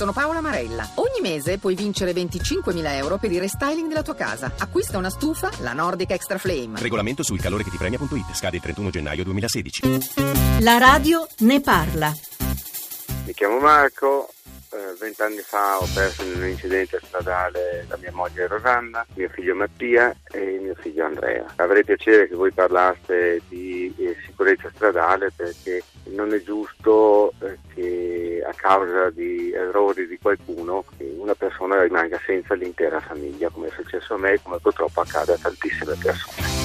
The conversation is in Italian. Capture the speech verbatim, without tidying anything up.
sono Paola Marella. Ogni mese puoi vincere venticinquemila euro per il restyling della tua casa. Acquista una stufa, la Nordica Extra Flame. Regolamento sul calore che ti premia.it. Scade il trentuno gennaio duemilasedici. La radio ne parla. Mi chiamo Marco. Vent'anni fa ho perso in un incidente stradale la mia moglie Rosanna, mio figlio Mattia e mio figlio Andrea. Avrei piacere che voi parlaste di sicurezza stradale, perché non è giusto che a causa di errori di qualcuno una persona rimanga senza l'intera famiglia, come è successo a me e come purtroppo accade a tantissime persone.